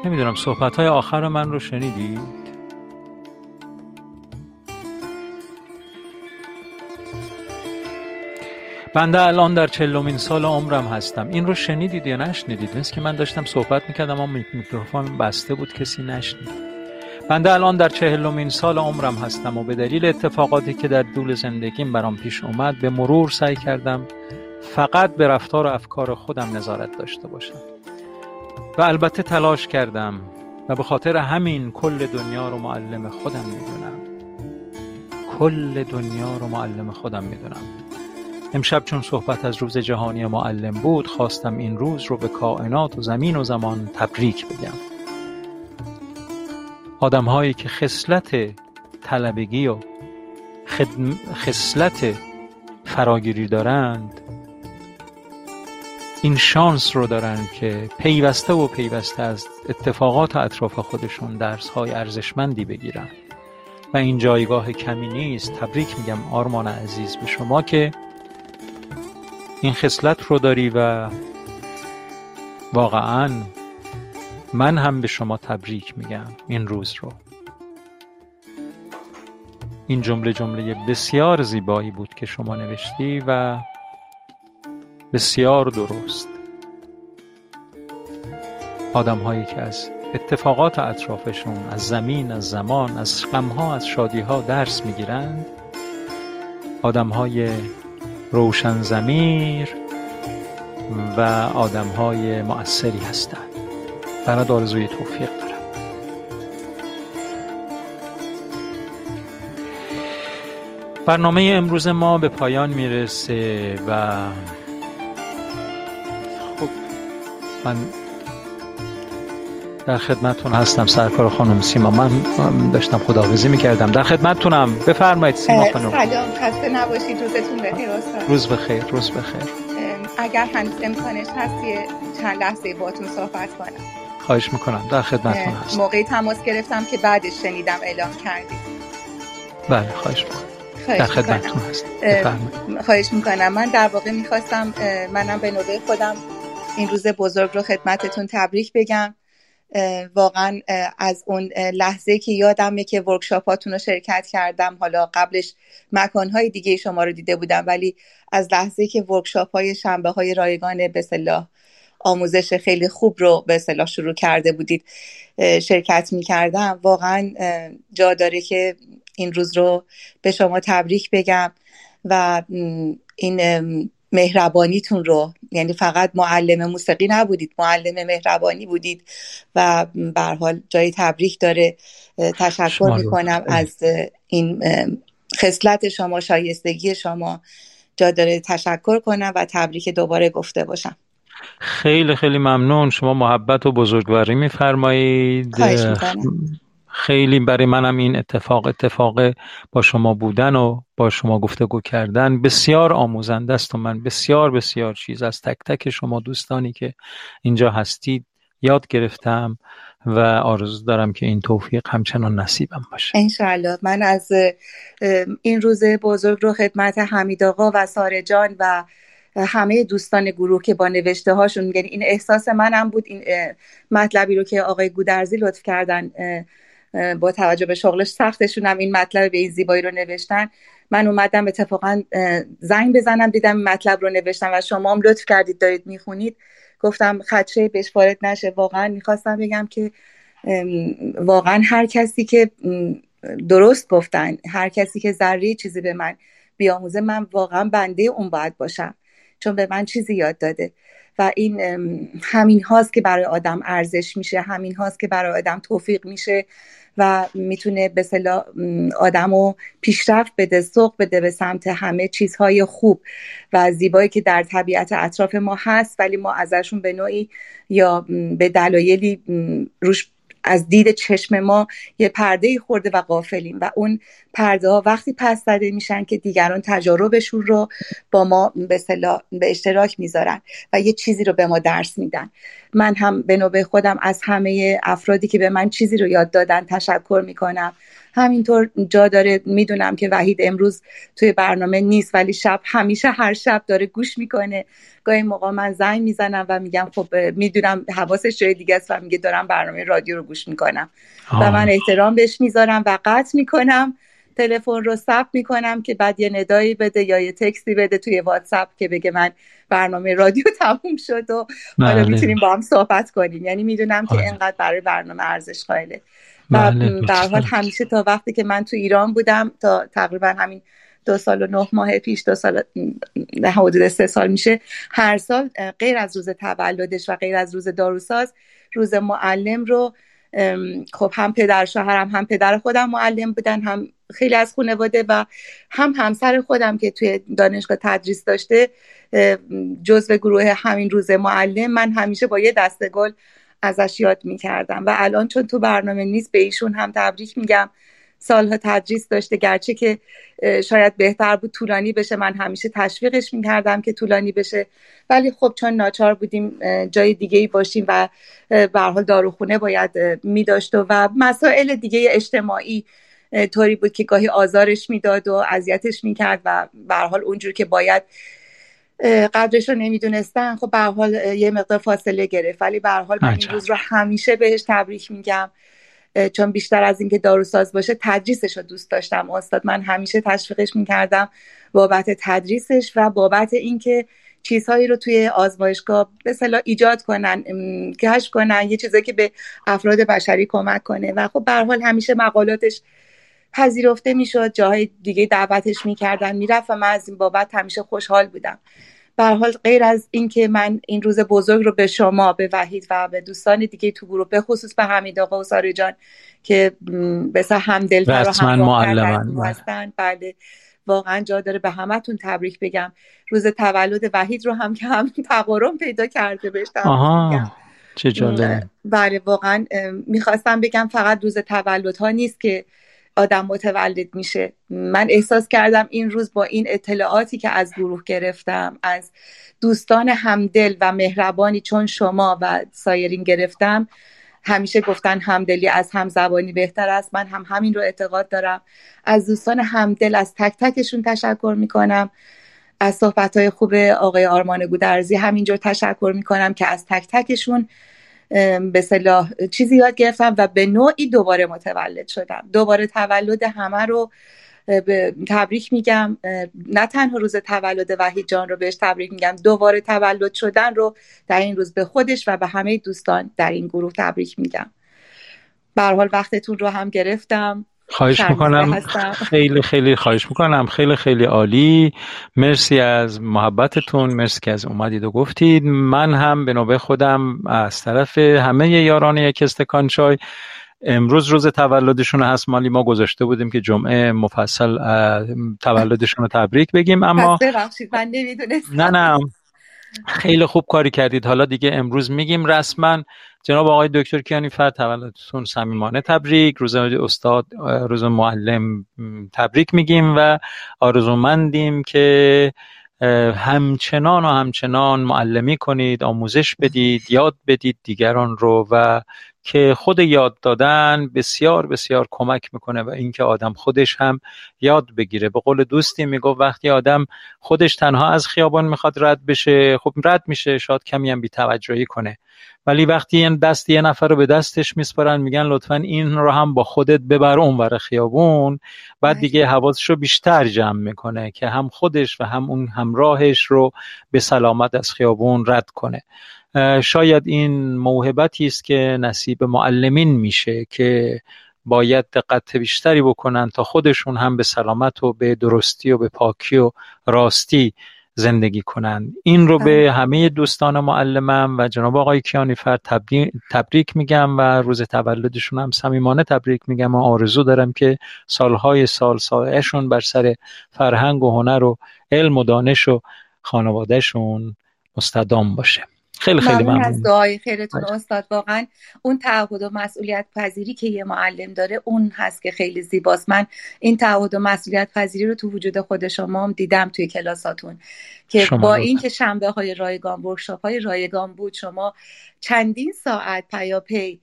نمیدونم صحبت‌های آخر من رو شنیدید؟ بنده الان در 40مین سال عمرم هستم. این رو شنیدید یا نشنیدید؟ نیست که من داشتم صحبت میکردم اما میکروفون بسته بود، کسی نشنید. بنده الان در 40مین سال عمرم هستم و به دلیل اتفاقاتی که در طول زندگیم برام پیش اومد به مرور سعی کردم فقط به رفتار و افکار خودم نظارت داشته باشم و البته تلاش کردم و به خاطر همین کل دنیا رو معلم خودم میدونم. امشب چون صحبت از روز جهانی معلم بود خواستم این روز رو به کائنات و زمین و زمان تبریک بگم. آدم هایی که خصلت طلبگی و خصلت فراگیری دارند این شانس رو دارند که پیوسته از اتفاقات اطراف خودشون درس های ارزشمندی بگیرن و این جایگاه کمی نیست. تبریک میگم آرمان عزیز به شما که این خصلت رو داری و واقعاً من هم به شما تبریک میگم این روز رو. این جمله بسیار زیبایی بود که شما نوشتی و بسیار درست. آدم هایی که از اتفاقات اطرافشون، از زمین، از زمان، از غم‌ها، از شادی‌ها درس میگیرند، آدم های روشن ضمیر و آدم‌های مؤثری هستند. برات آرزوی توفیق دارم. برنامه امروز ما به پایان میرسه و خب من در خدمتتون هستم. سرکار خانم سیما، من داشتم خداحافظی می‌کردم. در خدمتتونم. بفرمایید سیما خانم. سلام، خسته نباشید. روزتون بخیر استاد. روز بخیر. اگر هنوز امکانش هست چند لحظه باهاتون صحبت کنم. خواهش می‌کنم. در خدمتتون هستم. موقعی تماس گرفتم که بعدش شنیدم اعلام کردید. بله، خواهش می‌کنم. در خدمتتون هستم. بفرمایید. خواهش می‌کنم. من در واقع می‌خواستم منم به نوبه خودم این روز بزرگ رو خدمتتون تبریک بگم. واقعا از اون لحظه که یادمه که ورکشاپاتون رو شرکت کردم، حالا قبلش مکانهای دیگه شما رو دیده بودم، ولی از لحظه که ورکشاپ‌های شنبه‌های رایگان به اصطلاح آموزش خیلی خوب رو به اصطلاح شروع کرده بودید شرکت می‌کردم، واقعا جا داره که این روز رو به شما تبریک بگم و این مهربانیتون رو، یعنی فقط معلم موسیقی نبودید، معلم مهربانی بودید و به هر حال جای تبریک داره. تشکر میکنم از این خصلت شما، شایستگی شما جا داره تشکر کنم و تبریک دوباره گفته باشم. خیلی خیلی ممنون. شما محبت و بزرگواری میفرمایید. خواهش میکنم. خیلی برای منم این اتفاق با شما بودن و با شما گفتگو کردن بسیار آموزنده است و من بسیار چیز از تک تک شما دوستانی که اینجا هستید یاد گرفتم و آرزو دارم که این توفیق همچنان نصیبم باشه انشاءالله. من از این روز بزرگ رو خدمت حمید آقا و ساره جان و همه دوستان گروه که با نوشته هاشون میگن این احساس منم بود، این مطلبی رو که آقای گودرزی لطف کردن با توجه به شغلش سختشون هم این مطلب به این زیبایی رو نوشتن. من اومدم اتفاقا زنگ بزنم دیدم مطلب رو نوشتم و شما هم لطف کردید دارید میخونید، گفتم خدشه بهش وارد نشه. واقعا میخواستم بگم که واقعا هر کسی که درست گفتن، هر کسی که ذره چیزی به من بیاموزه، من واقعا بنده اون باید باشم چون به من چیزی یاد داده و این همین هاست که برای آدم ارزش میشه، همین هاست که برای آدم توفیق میشه و میتونه به اصطلاح آدمو پیشرفت بده، سوق بده به سمت همه چیزهای خوب و زیبایی که در طبیعت اطراف ما هست، ولی ما ازشون به نوعی یا به دلایلی روش از دید چشم ما یه پرده‌ای خورده و غافلیم و اون پرده‌ها وقتی پس زده میشن که دیگران تجاربشون رو با ما به اشتراک میذارن و یه چیزی رو به ما درس میدن. من هم به نوبه خودم از همه افرادی که به من چیزی رو یاد دادن تشکر میکنم همینطور جا داره. میدونم که وحید امروز توی برنامه نیست ولی شب همیشه هر شب داره گوش میکنه. گاهی موقع من زنگ میزنم و میگم خب میدونم حواسش جای دیگه است و میگه دارم برنامه رادیو رو گوش میکنم و من احترام بهش میذارم و قطع میکنم تلفن رو، ثبت میکنم که بعد یه ندایی بده یا یه تکستی بده توی واتساپ که بگه من برنامه رادیو تموم شد و حالا میتونیم با هم صحبت کنیم. یعنی میدونم که اینقدر برای برنامه ارزش قائله و در حال همیشه تا وقتی که من تو ایران بودم تا تقریبا همین 2 سال و 9 ماه پیش، 2 سال حدود 3 سال میشه، هر سال غیر از روز تولدش و غیر از روز داروساز روز معلم رو خب هم پدر شوهرم هم پدر خودم معلم بودن، هم خیلی از خانواده و هم همسر خودم که توی دانشگاه تدریس داشته جزو گروه همین روز معلم، من همیشه با یه دسته گل ازش یاد می‌کردم و الان چون تو برنامه نیست به ایشون هم تبریک میگم. سالها تدریس داشته، گرچه که شاید بهتر بود طولانی بشه، من همیشه تشویقش میکردم که طولانی بشه ولی خب چون ناچار بودیم جای دیگه‌ای باشیم و به هر حال داروخونه باید میداشت و مسائل دیگه اجتماعی طوری بود که گاهی آزارش میداد و اذیتش میکرد و به هر حال اونجور که باید قدرش رو نمیدونستن. خب به هر حال یه مقدار فاصله گرفت ولی به هر حال من این روز رو همیشه بهش تبریک میگم چون بیشتر از اینکه داروساز باشه تدریسش رو دوست داشتم. استاد من همیشه تشویقش میکردم بابت تدریسش و بابت اینکه چیزهایی رو توی آزمایشگاه به اصطلاح ایجاد کنن، کشف کنن، یه چیزایی که به افراد بشری کمک کنه و خب به هر حال همیشه مقالاتش پذیرفته میشد، جاهای دیگه دعوتش میکردن میرفت و من از این بابت همیشه خوشحال بودم. به هر حال غیر از اینکه من این روز بزرگ رو به شما، به وحید و به دوستان دیگه تو گروه، به خصوص به حمید آقا و ساری جان که بسیار همدلتر و همراه‌تر هستن، بله واقعا جا داره به همتون تبریک بگم. روز تولد وحید رو هم که همین تقارن پیدا کرده بهش تبریک بگم. چه جالب. بله واقعا میخواستم بگم فقط روز تولد ها نیست که آدم متولد میشه. من احساس کردم این روز با این اطلاعاتی که از گروه گرفتم، از دوستان همدل و مهربانی چون شما و سایرین گرفتم، همیشه گفتن همدلی از همزبانی بهتر است، من هم همین رو اعتقاد دارم. از دوستان همدل از تک تکشون تشکر میکنم، از صحبتهای خوب آقای آرمان گودرزی همینجور تشکر میکنم که از تک تکشون به صلاح چیزی یاد گرفتم و به نوعی دوباره متولد شدم. دوباره تولد همه رو تبریک میگم، نه تنها روز تولد وحید جان رو بهش تبریک میگم، دوباره تولد شدن رو در این روز به خودش و به همه دوستان در این گروه تبریک میگم. به هر حال وقتتون رو هم گرفتم. خواهش میکنم، خیلی خیلی خواهش میکنم، خیلی خیلی عالی. مرسی از محبتتون، مرسی که از اومدید و گفتید. من هم به نوبه خودم از طرف همه یاران یک استکان چای، امروز روز تولدشون هست، مالی ما گذاشته بودیم که جمعه مفصل تولدشون رو تبریک بگیم اما من نمیدونستم. نه خیلی خوب کاری کردید، حالا دیگه امروز میگیم رسما. جناب آقای دکتر کیانی‌فر تولدتون صمیمانه تبریک، روز استاد، روز معلم تبریک میگیم و آرزومندیم که همچنان و همچنان معلمی کنید، آموزش بدید، یاد بدید دیگران رو و که خود یاد دادن بسیار بسیار کمک میکنه و اینکه آدم خودش هم یاد بگیره. به قول دوستی میگفت وقتی آدم خودش تنها از خیابان میخواد رد بشه، خب رد میشه، شاید کمی هم بی‌توجهی کنه، ولی وقتی این دست یه نفر رو به دستش میسپارن میگن لطفاً این رو هم با خودت ببر اونور خیابون، بعد دیگه حواسش رو بیشتر جمع میکنه که هم خودش و هم اون همراهش رو به سلامت از خیابون رد کنه. شاید این موهبتی است که نصیب معلمین میشه که باید دقت بیشتری بکنن تا خودشون هم به سلامت و به درستی و به پاکی و راستی زندگی کنن. این رو به همه دوستان معلمم و جناب آقای کیانی‌فر تبریک میگم و روز تولدشون هم صمیمانه تبریک میگم و آرزو دارم که سالهای سال سایه‌شون بر سر فرهنگ و هنر و علم و دانش و خانوادهشون مستدام باشه. خیلی خیلی ممنون از دعای خیرتون استاد. واقعا اون تعهد و مسئولیت پذیری که یه معلم داره اون هست که خیلی زیباست. من این تعهد و مسئولیت پذیری رو تو وجود خود شما هم دیدم توی کلاساتون که با این که شنبه های رایگان، ورکشاپ های رایگان بود، شما چندین ساعت پیاپی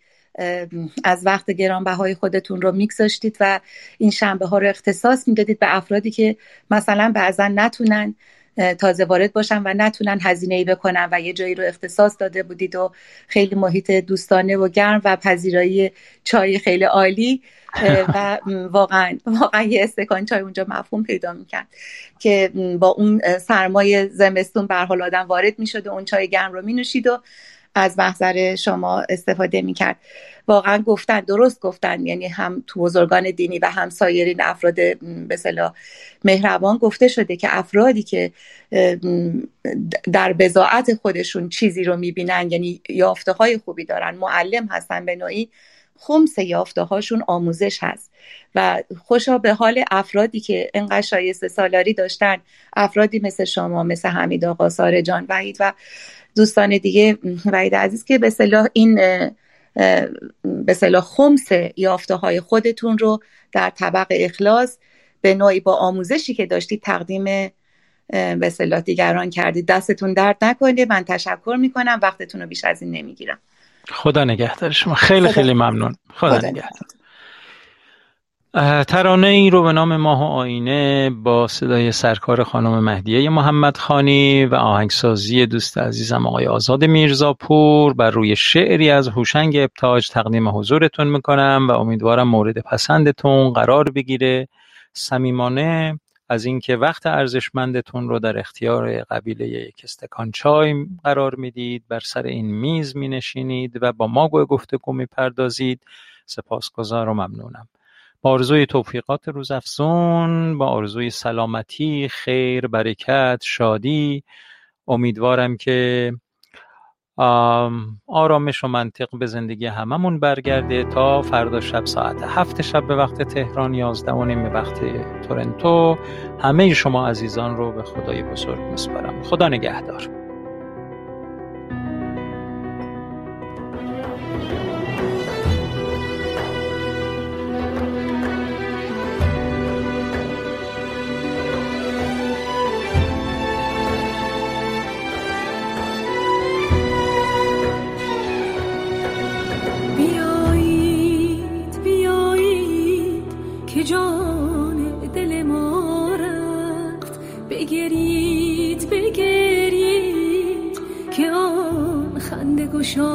از وقت گرانبهای خودتون رو میگذاشتید و این شنبه ها رو اختصاص میدادید به افرادی که مثلا بعضن نتونن تازه وارد باشن و نتونن هزینه‌ای بکنن و یه جایی رو اختصاص داده بودید و خیلی محیط دوستانه و گرم و پذیرایی چای خیلی عالی و واقعا یه استکان چای اونجا مفهوم پیدا میکرد که با اون سرمای زمستون به هر حال آدم وارد میشد و اون چای گرم رو مینوشید و از محضر شما استفاده میکرد. واقعا گفتن درست گفتن، یعنی هم تو بزرگان دینی و هم سایرین افراد به اصطلاح مهربان گفته شده که افرادی که در بضاعت خودشون چیزی رو میبینن، یعنی یافته‌های خوبی دارن، معلم هستن، به نوعی خمس یافته‌هاشون آموزش هست و خوشا به حال افرادی که انقدر شایسته سالاری داشتن، افرادی مثل شما، مثل حمید آقا، ساره جان، وحید و دوستان دیگه، وحید عزیز، که به اصطلاح این به اصطلاح خمس یافته‌های خودتون رو در طبق اخلاص به نوعی با آموزشی که داشتید تقدیم به اصطلاح دیگران کردید. دستتون درد نکنه. من تشکر می‌کنم، وقتتون رو بیش از این نمی‌گیرم. خدا نگهدار شما. خیلی خیلی ممنون. خدا نگهدار. ترانه ای رو به نام ماه و آینه با صدای سرکار خانم مهدیه محمد خانی و آهنگسازی دوست عزیزم آقای آزاد میرزاپور بر روی شعری از هوشنگ ابتاج تقدیم حضورتون میکنم و امیدوارم مورد پسندتون قرار بگیره. صمیمانه از اینکه وقت ارزشمندتون رو در اختیار قبیله یک استکان چای قرار میدید، بر سر این میز مینشینید و با ما گفتگو میپردازید. سپاسگزار و ممنونم. با آرزوی توفیقات روزافزون، با آرزوی سلامتی، خیر، برکت، شادی، امیدوارم که آرامش و منطق به زندگی هممون برگرده. تا فردا شب ساعت 7 شب به وقت تهران، 11:30 به وقت تورنتو، همه شما عزیزان رو به خدای بزرگ میسپارم. خدا نگهدار. شورفت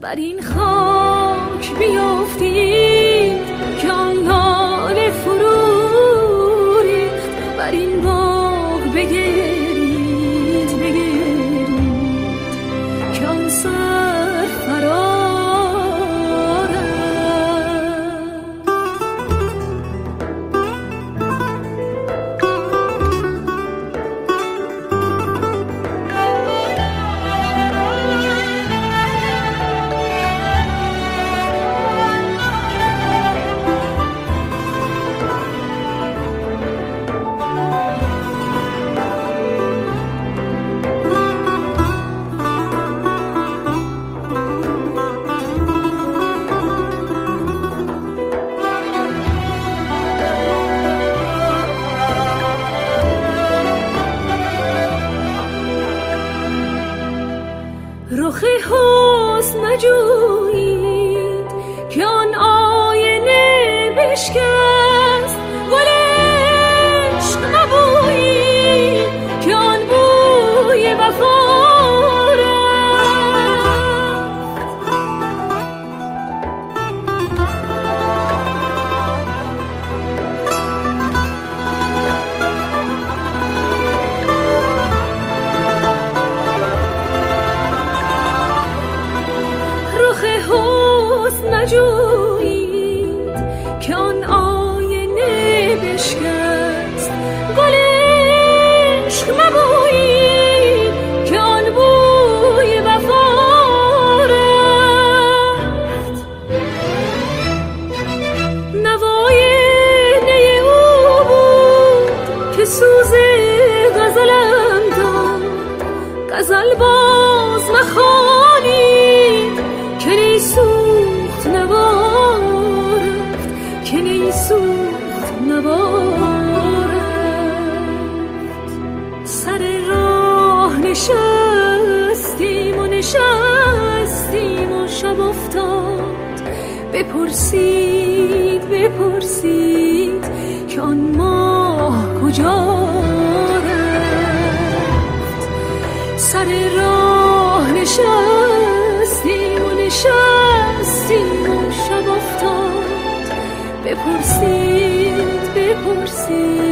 بر این خاک بیافتید که آن لاله فرو ریخت، بر این باغ بگرید که آن سر فرا بپرسید